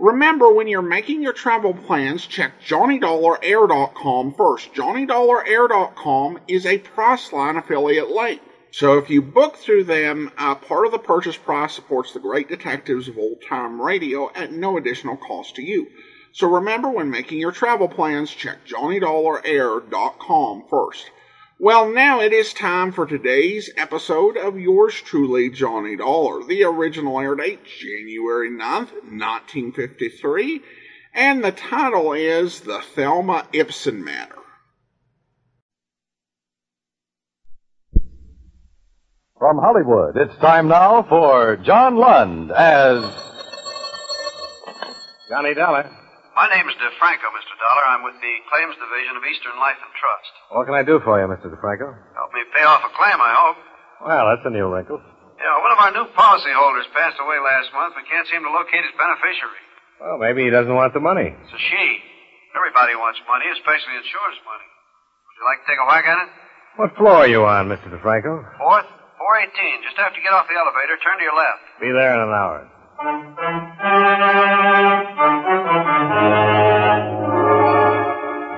Remember, when you're making your travel plans, check JohnnyDollarAir.com first. JohnnyDollarAir.com is a Priceline affiliate link. So if you book through them, part of the purchase price supports the Great Detectives of Old Time Radio at no additional cost to you. So remember, when making your travel plans, check JohnnyDollarAir.com first. Well, now it is time for today's episode of Yours Truly, Johnny Dollar. The original air date, January 9th, 1953, and the title is The Thelma Ibsen Matter. From Hollywood, it's time now for John Lund as Johnny Dollar. My name is DeFranco, Mr. Dollar. I'm with the Claims Division of Eastern Life and Trust. What can I do for you, Mr. DeFranco? Help me pay off a claim, I hope. Well, that's a new wrinkle. Yeah, one of our new policyholders passed away last month. We can't seem to locate his beneficiary. Well, maybe he doesn't want the money. It's a she. Everybody wants money, especially insurance money. Would you like to take a whack at it? What floor are you on, Mr. DeFranco? Fourth, 418. Just after you get off the elevator, turn to your left. Be there in an hour.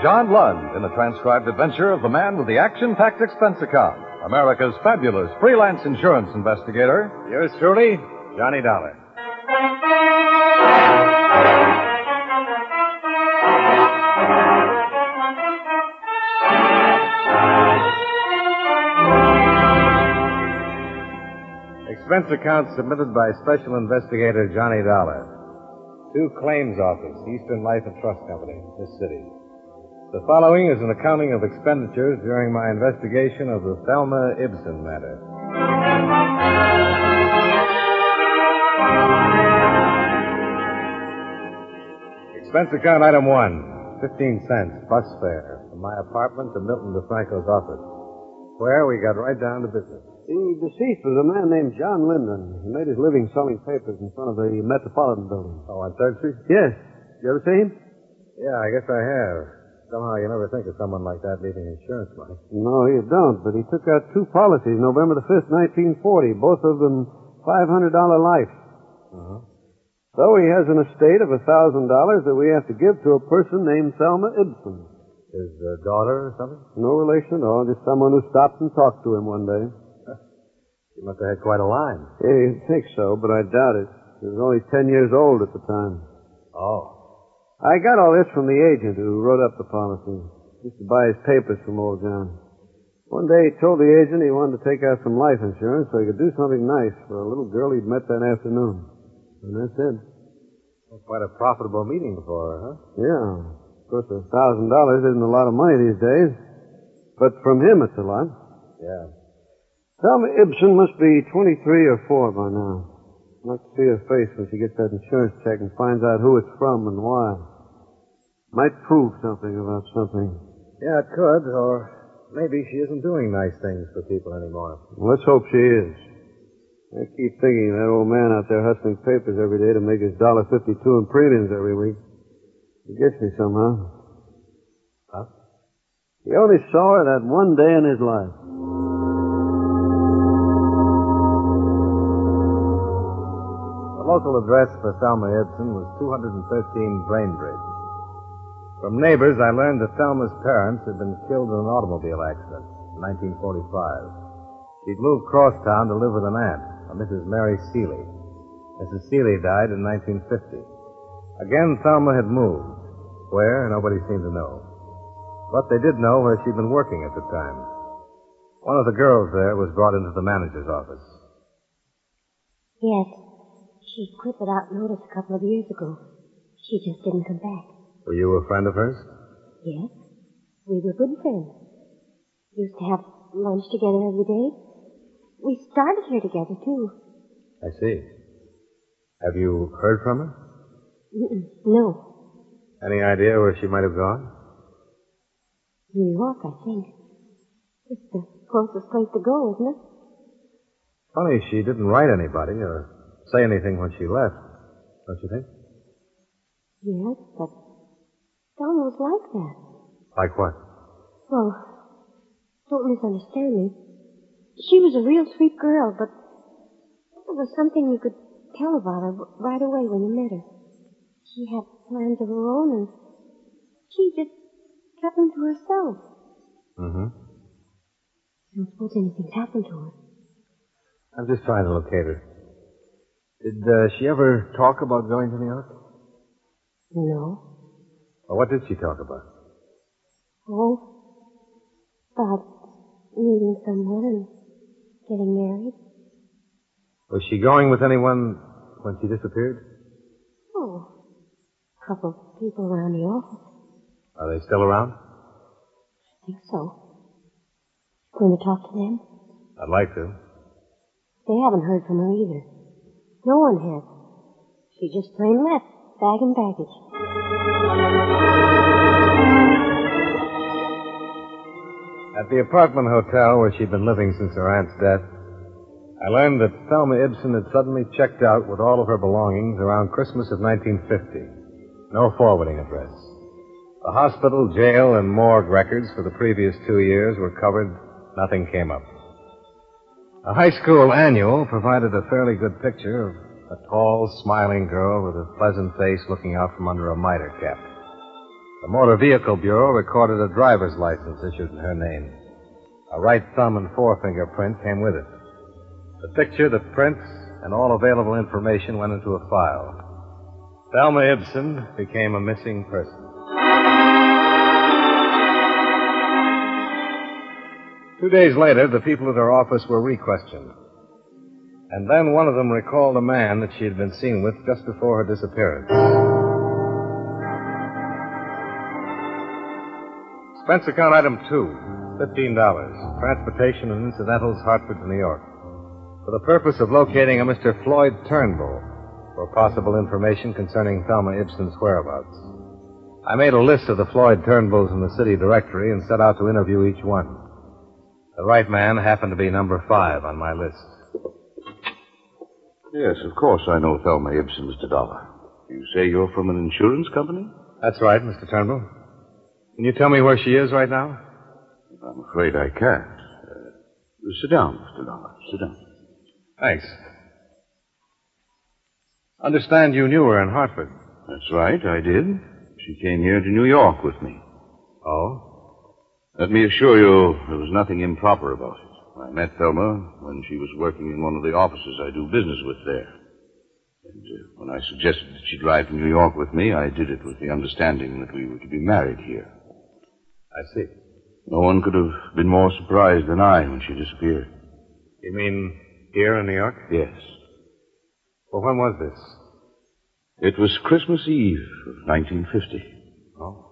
John Lund in the transcribed adventure of the man with the action-packed expense account, America's fabulous freelance insurance investigator. Yours truly, Johnny Dollar. Expense account submitted by Special Investigator Johnny Dollar. To Claims Office, Eastern Life and Trust Company, this city. The following is an accounting of expenditures during my investigation of the Thelma Ibsen matter. Expense account item 1, 15 cents, bus fare, from my apartment to Milton DeFranco's office, where we got right down to business. The deceased was a man named John Linden. He made his living selling papers in front of the Metropolitan Building. Oh, on 3rd Street? Yes. You ever see him? Yeah, I guess I have. Somehow you never think of someone like that leaving insurance money. No, you don't, but he took out two policies November the 5th, 1940, both of them $500 life. Uh-huh. So he has an estate of $1,000 that we have to give to a person named Thelma Ibsen. His daughter or something? No relation at all, just someone who stopped and talked to him one day. He must have had quite a line. Yeah, you'd think so, but I doubt it. He was only 10 years old at the time. Oh. I got all this from the agent who wrote up the policy. Used to buy his papers from old John. One day he told the agent he wanted to take out some life insurance so he could do something nice for a little girl he'd met that afternoon. And that's it. Well, quite a profitable meeting for her, huh? Yeah. Of course, $1,000 isn't a lot of money these days. But from him it's a lot. Yeah. Thelma Ibsen must be 23 or 4 by now. I'd like to see her face when she gets that insurance check and finds out who it's from and why. Might prove something about something. Yeah, it could, or maybe she isn't doing nice things for people anymore. Let's hope she is. I keep thinking that old man out there hustling papers every day to make his $1.52 in premiums every week. It gets me somehow. Huh? He only saw her that one day in his life. The local address for Thelma Ibsen was 213 Brainbridge. From neighbors, I learned that Thelma's parents had been killed in an automobile accident in 1945. She'd moved crosstown to live with an aunt, a Mrs. Mary Seeley. Mrs. Seeley died in 1950. Again, Thelma had moved. Where, nobody seemed to know. But they did know where she'd been working at the time. One of the girls there was brought into the manager's office. Yes. She quit without notice a couple of years ago. She just didn't come back. Were you a friend of hers? Yes. We were good friends. Used to have lunch together every day. We started here together, too. I see. Have you heard from her? No. Any idea where she might have gone? New York, I think. It's the closest place to go, isn't it? Funny she didn't write anybody or say anything when she left, don't you think? Yes, but Thelma was like that. Like what? Well, don't misunderstand me. She was a real sweet girl, but there was something you could tell about her right away when you met her. She had plans of her own, and she just kept them to herself. Mm-hmm. I don't suppose anything's happened to her. I'm just trying to locate her. Did she ever talk about going to New York? No. Well, what did she talk about? Oh, about meeting someone and getting married. Was she going with anyone when she disappeared? Oh, a couple of people around the office. Are they still around? I think so. Going to talk to them? I'd like to. They haven't heard from her either. No one has. She just plain left, bag and baggage. At the apartment hotel where she'd been living since her aunt's death, I learned that Thelma Ibsen had suddenly checked out with all of her belongings around Christmas of 1950. No forwarding address. The hospital, jail, and morgue records for the previous 2 years were covered. Nothing came up. A high school annual provided a fairly good picture of a tall, smiling girl with a pleasant face looking out from under a mitre cap. The Motor Vehicle Bureau recorded a driver's license issued in her name. A right thumb and forefinger print came with it. The picture, the prints, and all available information went into a file. Thelma Ibsen became a missing person. 2 days later, the people at her office were re-questioned. And then one of them recalled a man that she had been seen with just before her disappearance. Expense account item 2, $15. Transportation and incidentals, Hartford to New York. For the purpose of locating a Mr. Floyd Turnbull for possible information concerning Thelma Ibsen's whereabouts. I made a list of the Floyd Turnbulls in the city directory and set out to interview each one. The right man happened to be number 5 on my list. Yes, of course I know Thelma Ibsen, Mr. Dollar. You say you're from an insurance company? That's right, Mr. Turnbull. Can you tell me where she is right now? I'm afraid I can't. Sit down, Mr. Dollar. Sit down. Thanks. Understand you knew her in Hartford. That's right, I did. She came here to New York with me. Oh? Let me assure you, there was nothing improper about it. I met Thelma when she was working in one of the offices I do business with there. And when I suggested that she drive to New York with me, I did it with the understanding that we were to be married here. I see. No one could have been more surprised than I when she disappeared. You mean... here in New York? Yes. Well, when was this? It was Christmas Eve of 1950. Oh.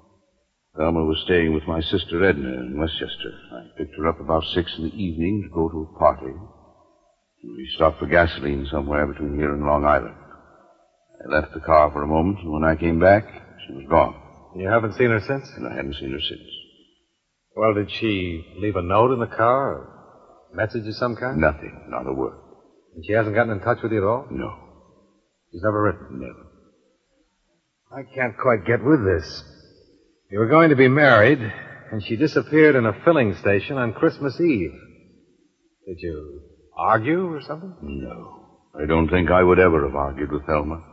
Thelma was staying with my sister Edna in Westchester. I picked her up about 6 in the evening to go to a party. We stopped for gasoline somewhere between here and Long Island. I left the car for a moment, and when I came back, she was gone. You haven't seen her since? And I haven't seen her since. Well, did she leave a note in the car or... message of some kind? Nothing, not a word. And she hasn't gotten in touch with you at all? No. She's never written? Never. I can't quite get with this. You were going to be married, and she disappeared in a filling station on Christmas Eve. Did you argue or something? No. I don't think I would ever have argued with Thelma.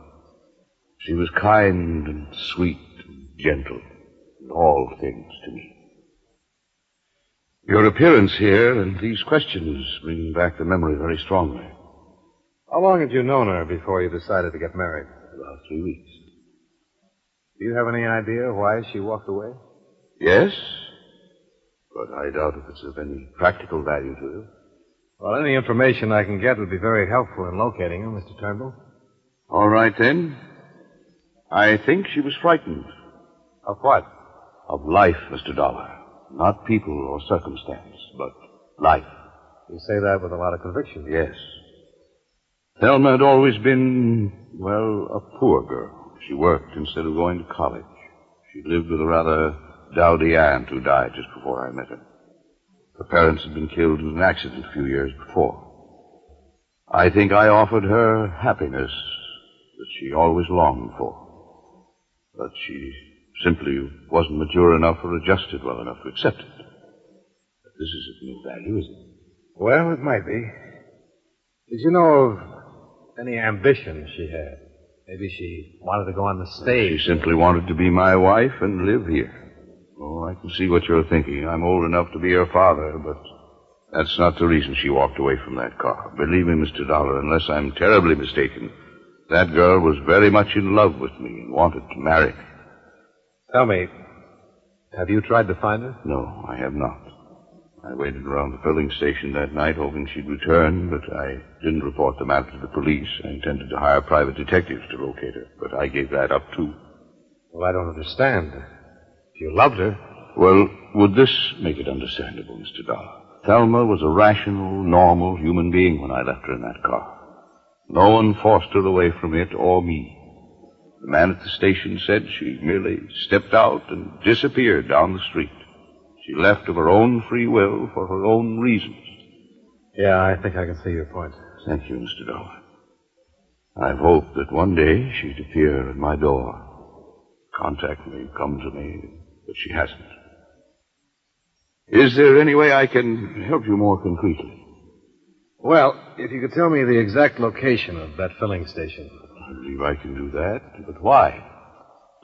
She was kind and sweet and gentle in all things to me. Your appearance here and these questions bring back the memory very strongly. How long had you known her before you decided to get married? About 3 weeks. Do you have any idea why she walked away? Yes, but I doubt if it's of any practical value to you. Well, any information I can get would be very helpful in locating her, Mr. Turnbull. All right, then. I think she was frightened. Of what? Of life, Mr. Dollar. Not people or circumstance, but life. You say that with a lot of conviction. Yes. Thelma had always been, well, a poor girl. She worked instead of going to college. She lived with a rather dowdy aunt who died just before I met her. Her parents had been killed in an accident a few years before. I think I offered her happiness that she always longed for. But she simply wasn't mature enough or adjusted well enough to accept it. But this is of no value, is it? Well, it might be. Did you know of any ambition she had? Maybe she wanted to go on the stage. She simply wanted to be my wife and live here. Oh, I can see what you're thinking. I'm old enough to be her father, but that's not the reason she walked away from that car. Believe me, Mr. Dollar, unless I'm terribly mistaken, that girl was very much in love with me and wanted to marry me. Tell me, have you tried to find her? No, I have not. I waited around the filling station that night, hoping she'd return, but I didn't report the map to the police. I intended to hire private detectives to locate her, but I gave that up, too. Well, I don't understand. If you loved her... Well, would this make it understandable, Mr. Dollar? Thelma was a rational, normal human being when I left her in that car. No one forced her away from it or me. The man at the station said she merely stepped out and disappeared down the street. She left of her own free will for her own reasons. Yeah, I think I can see your point. Thank you, Mr. Dollar. I've hoped that one day she'd appear at my door, contact me, come to me, but she hasn't. Is there any way I can help you more concretely? Well, if you could tell me the exact location of that filling station. I believe I can do that, but why?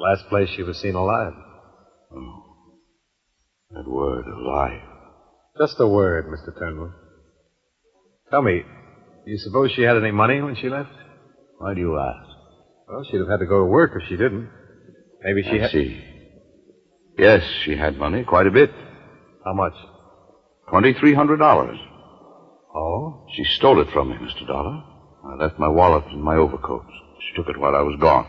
Last place she was seen alive. Oh. That word, alive. Just a word, Mr. Turnbull. Tell me, do you suppose she had any money when she left? Why do you ask? Well, she'd have had to go to work if she didn't. Maybe she had... I see. Yes, she had money, quite a bit. How much? $2,300. Oh? She stole it from me, Mr. Dollar. I left my wallet in my overcoat. She took it while I was gone.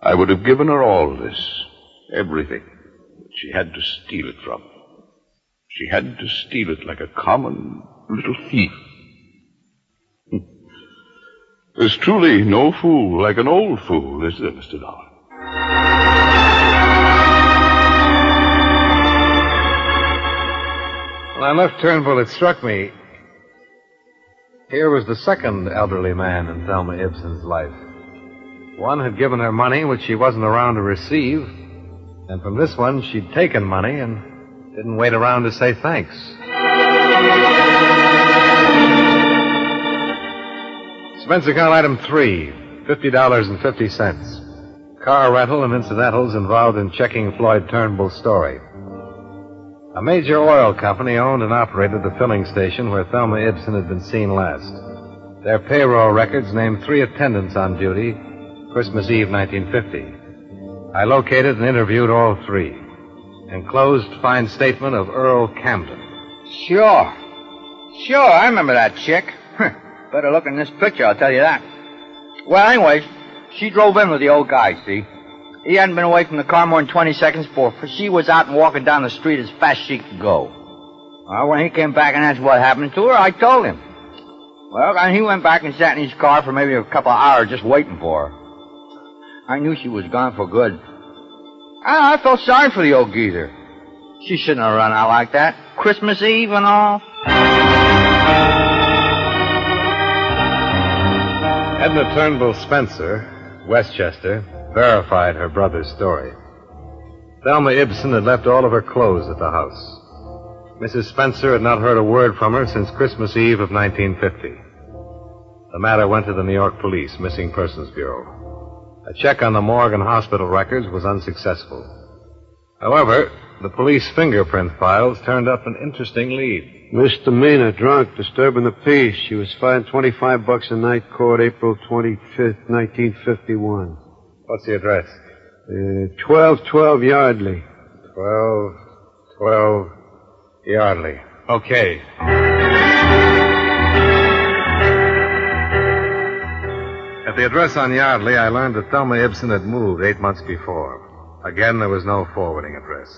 I would have given her all this, everything. But she had to steal it from me. She had to steal it like a common little thief. There's truly no fool like an old fool, is there, Mr. Dollar? When I left Turnbull, it struck me. Here was the second elderly man in Thelma Ibsen's life. One had given her money, which she wasn't around to receive, and from this one she'd taken money and didn't wait around to say thanks. Expense account item 3, $50.50. Car rental and incidentals involved in checking Floyd Turnbull's story. A major oil company owned and operated the filling station where Thelma Ibsen had been seen last. Their payroll records named 3 attendants on duty, Christmas Eve 1950. I located and interviewed all 3. Enclosed fine statement of Earl Camden. Sure, I remember that chick. Better look in this picture, I'll tell you that. Well, anyways, she drove in with the old guy, see? He hadn't been away from the car more than 20 seconds before she was out and walking down the street as fast as she could go. Well, when he came back and asked what happened to her, I told him. Well, and he went back and sat in his car for maybe a couple of hours just waiting for her. I knew she was gone for good. I felt sorry for the old geezer. She shouldn't have run out like that. Christmas Eve and all. Edna Turnbull Spencer, Westchester, verified her brother's story. Thelma Ibsen had left all of her clothes at the house. Mrs. Spencer had not heard a word from her since Christmas Eve of 1950. The matter went to the New York Police Missing Persons Bureau. A check on the morgue and hospital records was unsuccessful. However, the police fingerprint files turned up an interesting lead. Misdemeanor, drunk, disturbing the peace. She was fined $25 a night, court April 25th, 1951. What's the address? 1212 Yardley. 1212 Yardley. Okay. At the address on Yardley, I learned that Thelma Ibsen had moved 8 months before. Again, there was no forwarding address.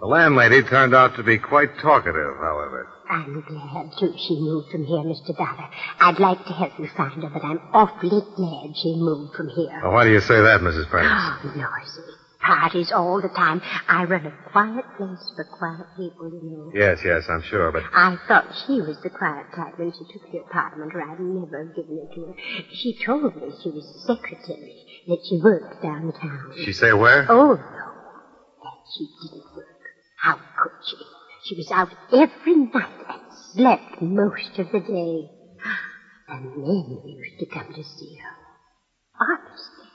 The landlady turned out to be quite talkative, however. I'm glad, too, she moved from here, Mr. Dollar. I'd like to help you find her, but I'm awfully glad she moved from here. Well, why do you say that, Mrs. Pernice? Oh, noisy. parties all the time. I run a quiet place for quiet people, you know. Yes, I'm sure, but... I thought she was the quiet type when she took the apartment, or I'd never given it to her. She told me she was the secretary, that she worked downtown. She say where? Oh, no. That she didn't work. How could she? She was out every night and slept most of the day. And men used to come to see her. Honestly.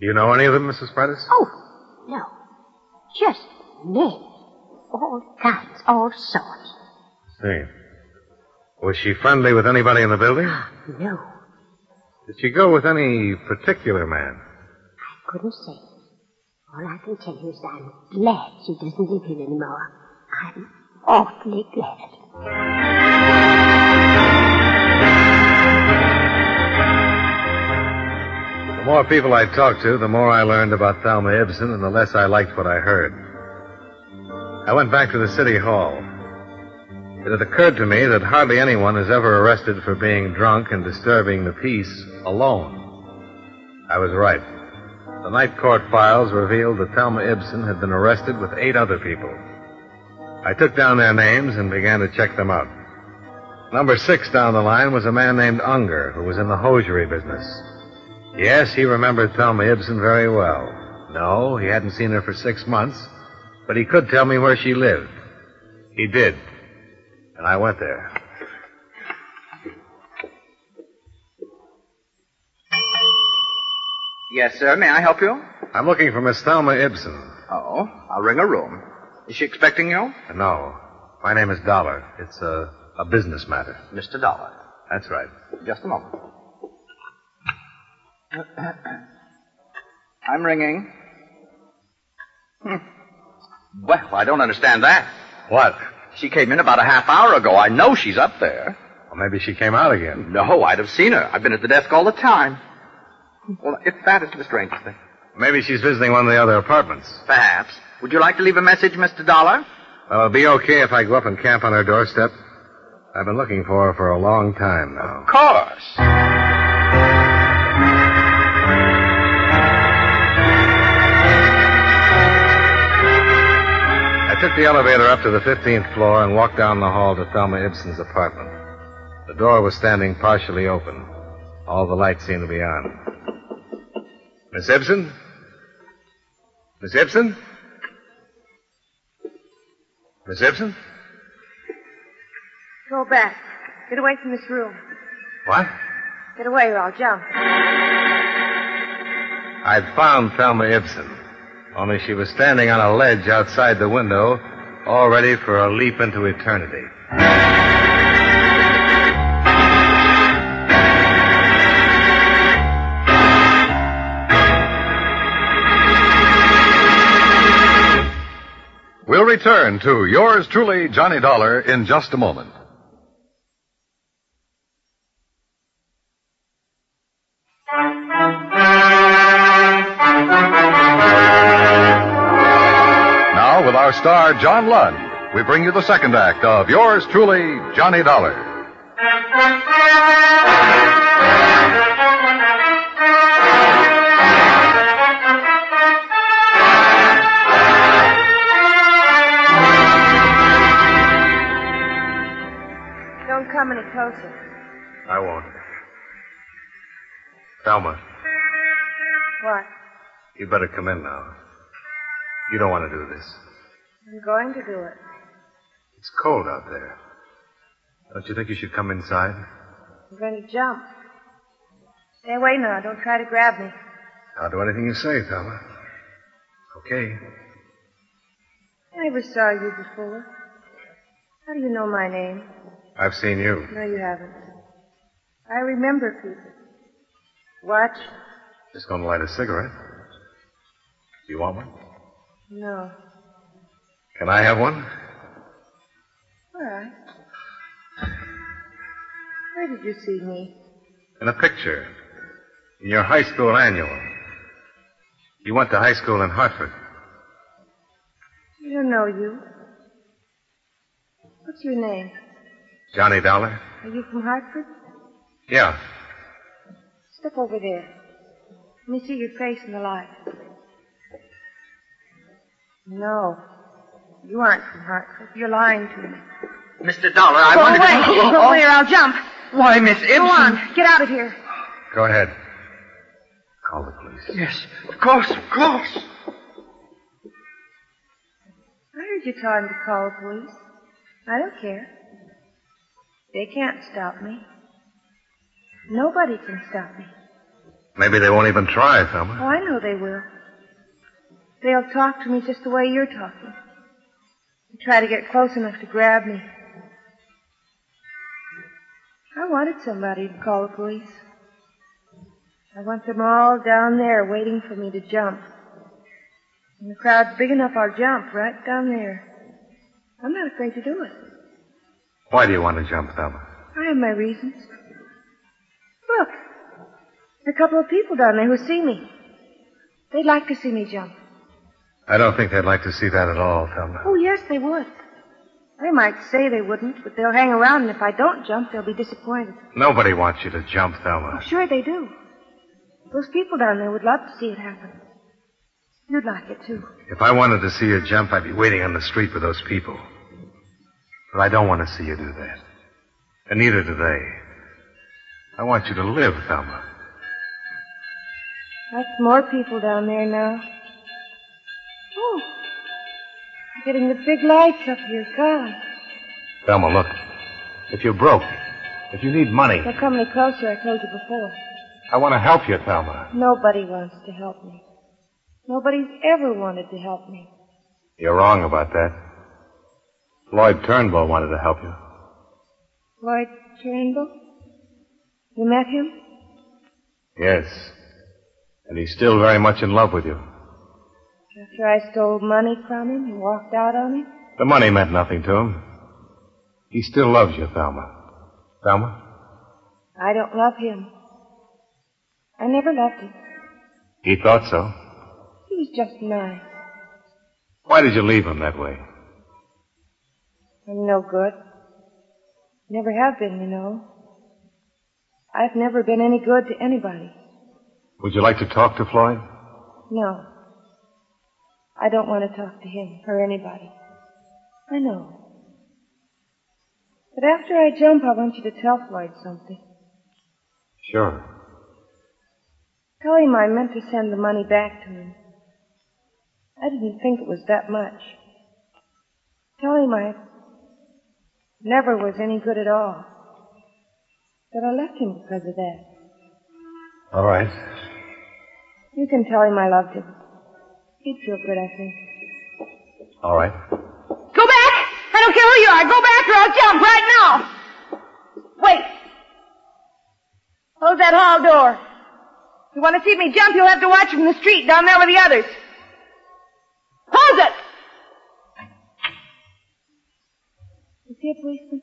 Do you know any of them, Mrs. Pernice? Oh, no. Just men. All kinds, all sorts. I see. Was she friendly with anybody in the building? No. Did she go with any particular man? I couldn't say. All I can tell you is I'm glad she doesn't live here anymore. I'm awfully glad. The more people I talked to, the more I learned about Thelma Ibsen, and the less I liked what I heard. I went back to the city hall. It had occurred to me that hardly anyone is ever arrested for being drunk and disturbing the peace alone. I was right. The night court files revealed that Thelma Ibsen had been arrested with 8 other people. I took down their names and began to check them out. Number 6 down the line was a man named Unger, who was in the hosiery business. Yes, he remembered Thelma Ibsen very well. No, he hadn't seen her for 6 months, but he could tell me where she lived. He did, and I went there. Yes, sir. May I help you? I'm looking for Miss Thelma Ibsen. Oh, I'll ring her room. Is she expecting you? No. My name is Dollar. It's a business matter. Mr. Dollar. That's right. Just a moment. I'm ringing. Well, I don't understand that. What? She came in about a half hour ago. I know she's up there. Well, maybe she came out again. No, I'd have seen her. I've been at the desk all the time. Well, if that isn't the strangest thing. Maybe she's visiting one of the other apartments. Perhaps. Would you like to leave a message, Mr. Dollar? Well, it'll be okay if I go up and camp on her doorstep. I've been looking for her for a long time now. Of course. I took the elevator up to the 15th floor and walked down the hall to Thelma Ibsen's apartment. The door was standing partially open. All the lights seemed to be on. Miss Ibsen? Miss Ibsen? Miss Ibsen? Go back. Get away from this room. What? Get away or I'll jump. I'd found Thelma Ibsen, only she was standing on a ledge outside the window, all ready for a leap into eternity. We'll return to Yours Truly, Johnny Dollar, in just a moment. Now, with our star, John Lund, we bring you the second act of Yours Truly, Johnny Dollar. Come any closer. I won't. Thelma. What? You better come in now. You don't want to do this. I'm going to do it. It's cold out there. Don't you think you should come inside? I'm going to jump. Stay away now. Don't try to grab me. I'll do anything you say, Thelma. Okay. I never saw you before. How do you know my name? I've seen you. No, you haven't. I remember people. Watch. Just going to light a cigarette. Do you want one? No. Can I have one? All right. Where did you see me? In a picture. In your high school annual. You went to high school in Hartford. I don't know you. What's your name? Johnny Dollar. Are you from Hartford? Yeah. Step over there. Let me see your face in the light. No. You aren't from Hartford. You're lying to me. Mr. Dollar, I wanted to... Go away. Go away or I'll jump. Why, Miss Ibsen... Go on. Get out of here. Go ahead. Call the police. Yes, of course, of course. I heard you tell him to call the police. I don't care. They can't stop me. Nobody can stop me. Maybe they won't even try, Thelma. Oh, I know they will. They'll talk to me just the way you're talking. They try to get close enough to grab me. I wanted somebody to call the police. I want them all down there waiting for me to jump. When the crowd's big enough, I'll jump right down there. I'm not afraid to do it. Why do you want to jump, Thelma? I have my reasons. Look, there's a couple of people down there who see me. They'd like to see me jump. I don't think they'd like to see that at all, Thelma. Oh, yes, they would. They might say they wouldn't, but they'll hang around, and if I don't jump, they'll be disappointed. Nobody wants you to jump, Thelma. Oh, sure they do. Those people down there would love to see it happen. You'd like it, too. If I wanted to see you jump, I'd be waiting on the street with those people. But I don't want to see you do that. And neither do they. I want you to live, Thelma. That's more people down there now. Oh, I'm getting the big lights up here. God. Thelma, look. If you're broke, if you need money... They'll come any closer, I told you before. I want to help you, Thelma. Nobody wants to help me. Nobody's ever wanted to help me. You're wrong about that. Floyd Turnbull wanted to help you. Floyd Turnbull? You met him? Yes. And he's still very much in love with you. After I stole money from him and walked out on him? The money meant nothing to him. He still loves you, Thelma. Thelma? I don't love him. I never loved him. He thought so. He was just nice. Why did you leave him that way? I'm no good. Never have been, you know. I've never been any good to anybody. Would you like to talk to Floyd? No. I don't want to talk to him or anybody. I know. But after I jump, I want you to tell Floyd something. Sure. Tell him I meant to send the money back to him. I didn't think it was that much. Tell him I never was any good at all. That I left him because of that. All right. You can tell him I loved him. He'd feel good, I think. All right. Go back! I don't care who you are. Go back or I'll jump right now. Wait. Close that hall door. If you want to see me jump, you'll have to watch from the street down there with the others. Close it! Is he a policeman?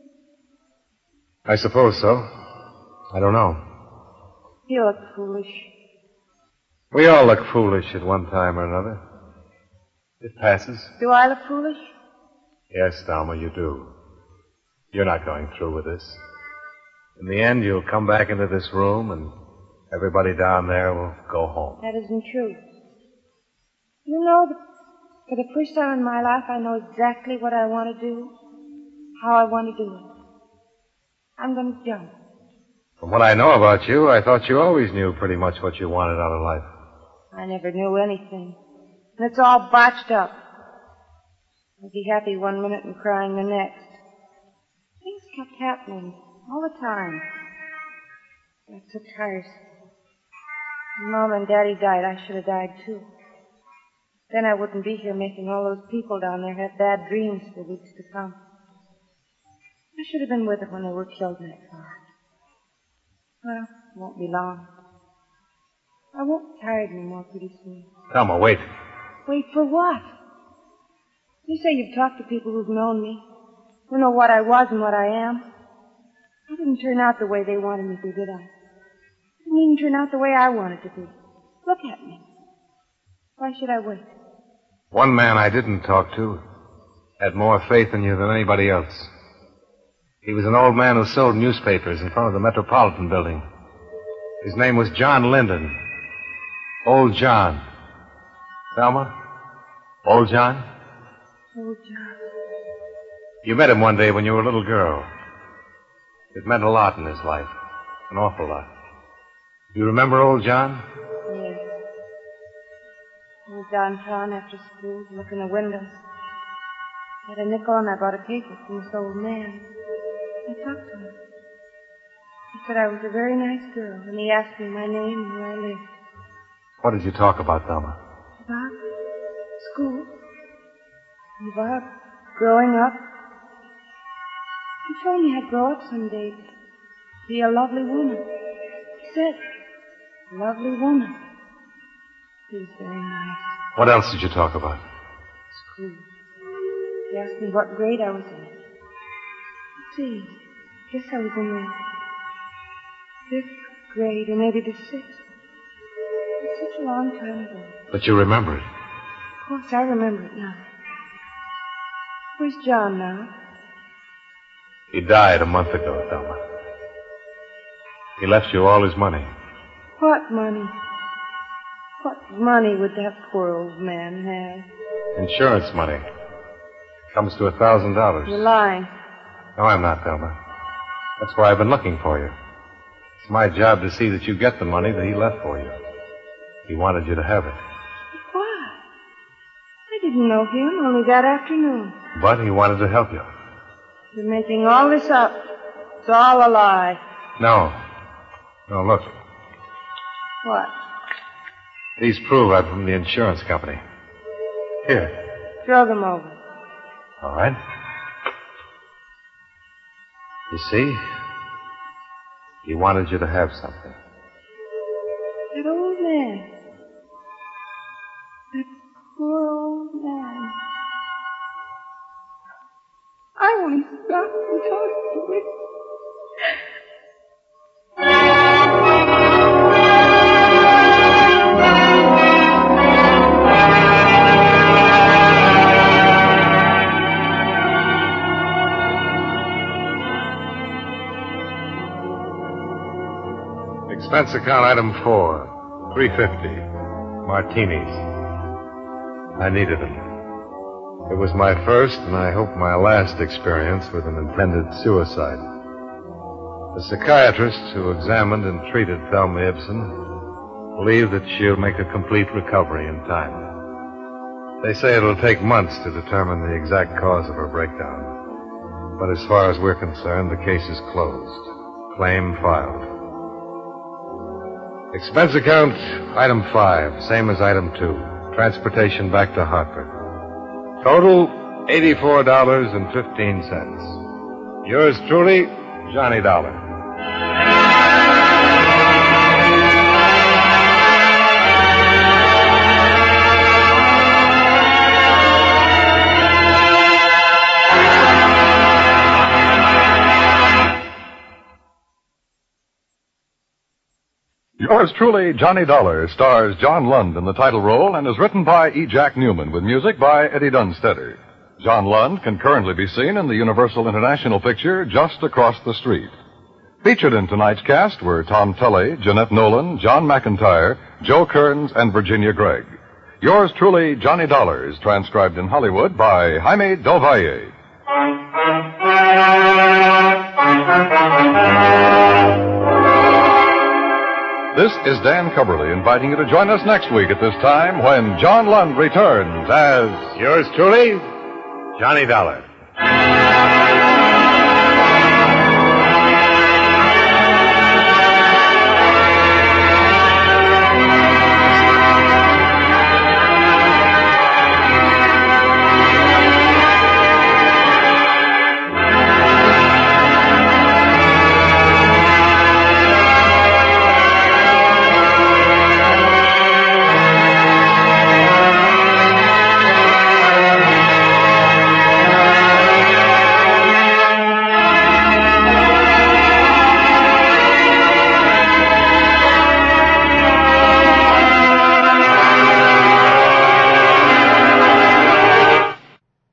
I suppose so. I don't know. You look foolish. We all look foolish at one time or another. It passes. Do I look foolish? Yes, Thelma, you do. You're not going through with this. In the end, you'll come back into this room and... everybody down there will go home. That isn't true. You know, for the first time in my life, I know exactly what I want to do, how I want to do it. I'm going to jump. From what I know about you, I thought you always knew pretty much what you wanted out of life. I never knew anything. And it's all botched up. I'd be happy one minute and crying the next. Things kept happening all the time. That's so tiresome. Mom and Daddy died. I should have died, too. Then I wouldn't be here making all those people down there have bad dreams for weeks to come. I should have been with them when they were killed in that car. Well, it won't be long. I won't be tired anymore pretty soon. Thelma, wait. Wait for what? You say you've talked to people who've known me, who know what I was and what I am. I didn't turn out the way they wanted me to, did I? Didn't even turn out the way I wanted to be. Look at me. Why should I wait? One man I didn't talk to had more faith in you than anybody else. He was an old man who sold newspapers in front of the Metropolitan Building. His name was John Linden. Old John. Thelma, Old John? Old John. You met him one day when you were a little girl. It meant a lot in his life. An awful lot. Do you remember old John? Yes. I was downtown after school to look in the windows. I had a nickel and I bought a paper from this old man. I talked to him. He said I was a very nice girl, and he asked me my name and where I lived. What did you talk about, Thelma? About school. About growing up. He told me I'd grow up someday, be a lovely woman. He said, lovely woman. He was very nice. What else did you talk about? School. He asked me what grade I was in. Let's see. I guess I was in the 5th grade or maybe the 6th. It's such a long time ago. But you remember it. Of course, I remember it now. Where's John now? He died a month ago, Thelma. He left you all his money. What money? What money would that poor old man have? Insurance money. Comes to $1,000. You're lying. No, I'm not, Thelma. That's why I've been looking for you. It's my job to see that you get the money that he left for you. He wanted you to have it. Why? I didn't know him only that afternoon. But he wanted to help you. You're making all this up. It's all a lie. No. No, look. What? These prove I'm from the insurance company. Here. Throw them over. All right. You see? He wanted you to have something. That old man. That poor old man. I want to stop and talk to him. Expense account item 4, $3.50, martinis. I needed them. It was my first and I hope my last experience with an intended suicide. The psychiatrist who examined and treated Thelma Ibsen believed that she'll make a complete recovery in time. They say it'll take months to determine the exact cause of her breakdown. But as far as we're concerned, the case is closed. Claim filed. Expense account, item 5, same as item 2. Transportation back to Hartford. Total, $84.15. Yours truly, Johnny Dollar. Yours truly, Johnny Dollar, stars John Lund in the title role and is written by E. Jack Newman with music by Eddie Dunstetter. John Lund can currently be seen in the Universal International picture Just Across the Street. Featured in tonight's cast were Tom Tully, Jeanette Nolan, John McIntyre, Joe Kearns, and Virginia Gregg. Yours truly, Johnny Dollar, is transcribed in Hollywood by Jaime Del Valle. This is Dan Coverley inviting you to join us next week at this time when John Lund returns as... Yours truly, Johnny Dollar.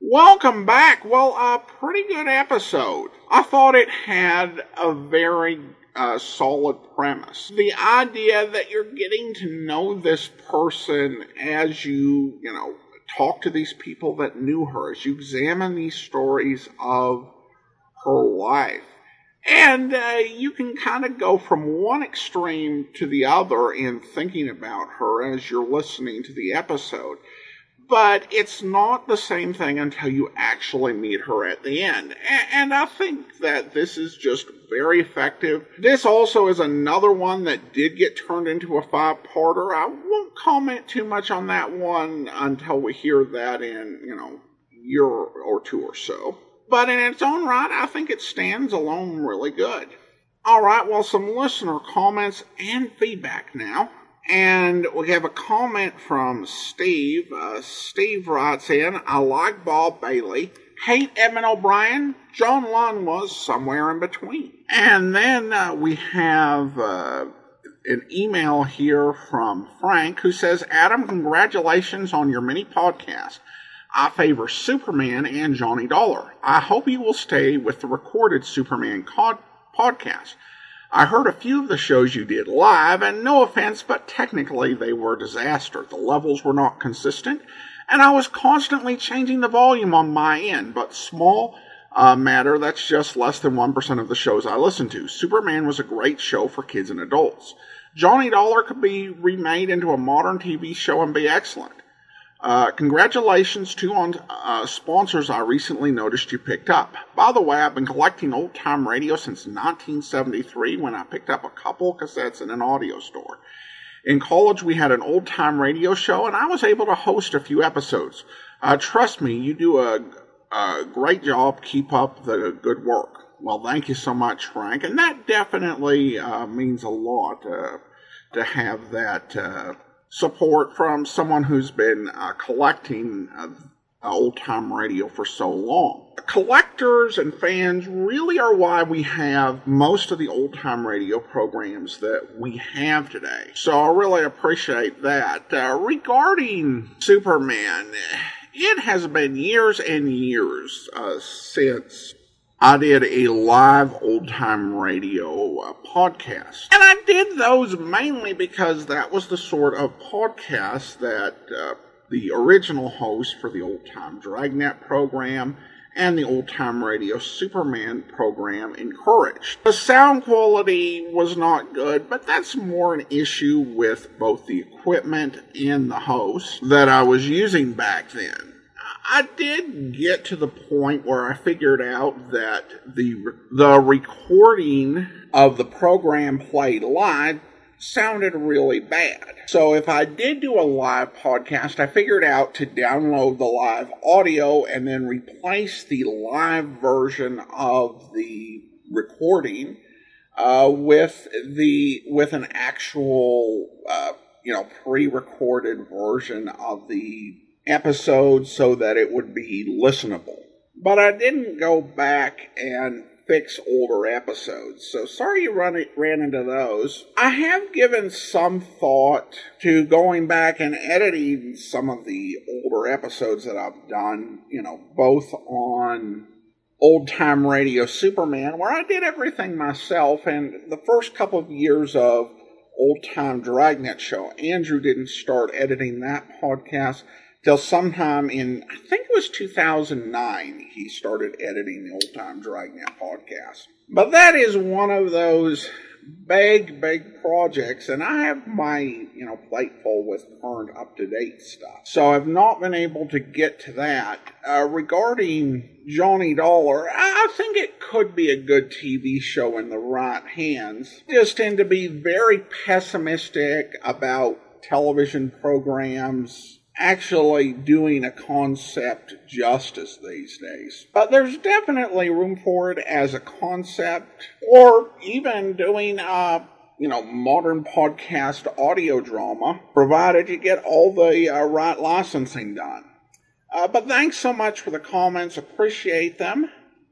Welcome back. Well, a pretty good episode. I thought it had a very solid premise. The idea that you're getting to know this person as you, talk to these people that knew her, as you examine these stories of her life. And you can kind of go from one extreme to the other in thinking about her as you're listening to the episode. But it's not the same thing until you actually meet her at the end. And I think that this is just very effective. This also is another one that did get turned into a 5-parter. I won't comment too much on that one until we hear that in, year or two or so. But in its own right, I think it stands alone really good. All right, well, some listener comments and feedback now. And we have a comment from Steve. Steve writes in, I like Bob Bailey, hate Edmund O'Brien, John Linden was somewhere in between. And then we have an email here from Frank who says, Adam, congratulations on your mini podcast. I favor Superman and Johnny Dollar. I hope you will stay with the recorded Superman podcast. I heard a few of the shows you did live, and no offense, but technically they were a disaster. The levels were not consistent, and I was constantly changing the volume on my end, but small matter, that's just less than 1% of the shows I listened to. Superman was a great show for kids and adults. Johnny Dollar could be remade into a modern TV show and be excellent. Congratulations to sponsors I recently noticed you picked up. By the way, I've been collecting old-time radio since 1973 when I picked up a couple cassettes in an audio store. In college, we had an old-time radio show, and I was able to host a few episodes. Trust me, you do a great job. Keep up the good work. Well, thank you so much, Frank. And that definitely means a lot to have that support from someone who's been collecting old-time radio for so long. Collectors and fans really are why we have most of the old-time radio programs that we have today. So I really appreciate that. Regarding Superman, it has been years and years since I did a live old-time radio podcast. And I did those mainly because that was the sort of podcast that the original host for the old-time Dragnet program and the old-time radio Superman program encouraged. The sound quality was not good, but that's more an issue with both the equipment and the host that I was using back then. I did get to the point where I figured out that the recording of the program played live sounded really bad. So if I did do a live podcast, I figured out to download the live audio and then replace the live version of the recording with an actual pre-recorded version of the episode so that it would be listenable. But I didn't go back and fix older episodes, so sorry you ran into those. I have given some thought to going back and editing some of the older episodes that I've done, both on Old Time Radio Superman, where I did everything myself, and the first couple of years of Old Time Dragnet Show. Andrew didn't start editing that podcast till sometime in, I think it was 2009, he started editing the Old Time Dragnet podcast. But that is one of those big, big projects, and I have my, plate full with current up-to-date stuff. So I've not been able to get to that. Regarding Johnny Dollar, I think it could be a good TV show in the right hands. I just tend to be very pessimistic about television programs actually doing a concept justice these days. But there's definitely room for it as a concept, or even doing a, modern podcast audio drama, provided you get all the right licensing done. But thanks so much for the comments. Appreciate them.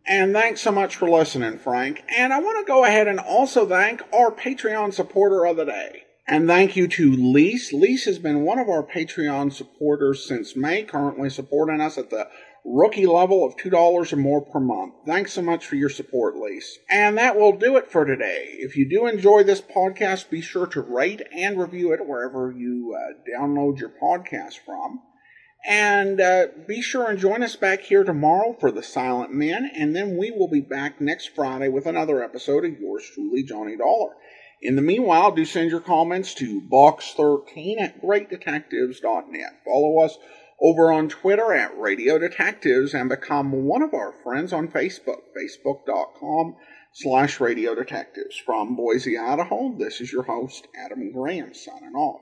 And thanks so much for listening, Frank. And I want to go ahead and also thank our Patreon supporter of the day. And thank you to Lise. Lise has been one of our Patreon supporters since May, currently supporting us at the rookie level of $2 or more per month. Thanks so much for your support, Lise. And that will do it for today. If you do enjoy this podcast, be sure to rate and review it wherever you download your podcast from. And be sure and join us back here tomorrow for The Silent Men, and then we will be back next Friday with another episode of Yours Truly, Johnny Dollar. In the meanwhile, do send your comments to box13@greatdetectives.net. Follow us over on Twitter at Radio Detectives and become one of our friends on Facebook, facebook.com/Radio Detectives. From Boise, Idaho, this is your host, Adam Graham, signing off.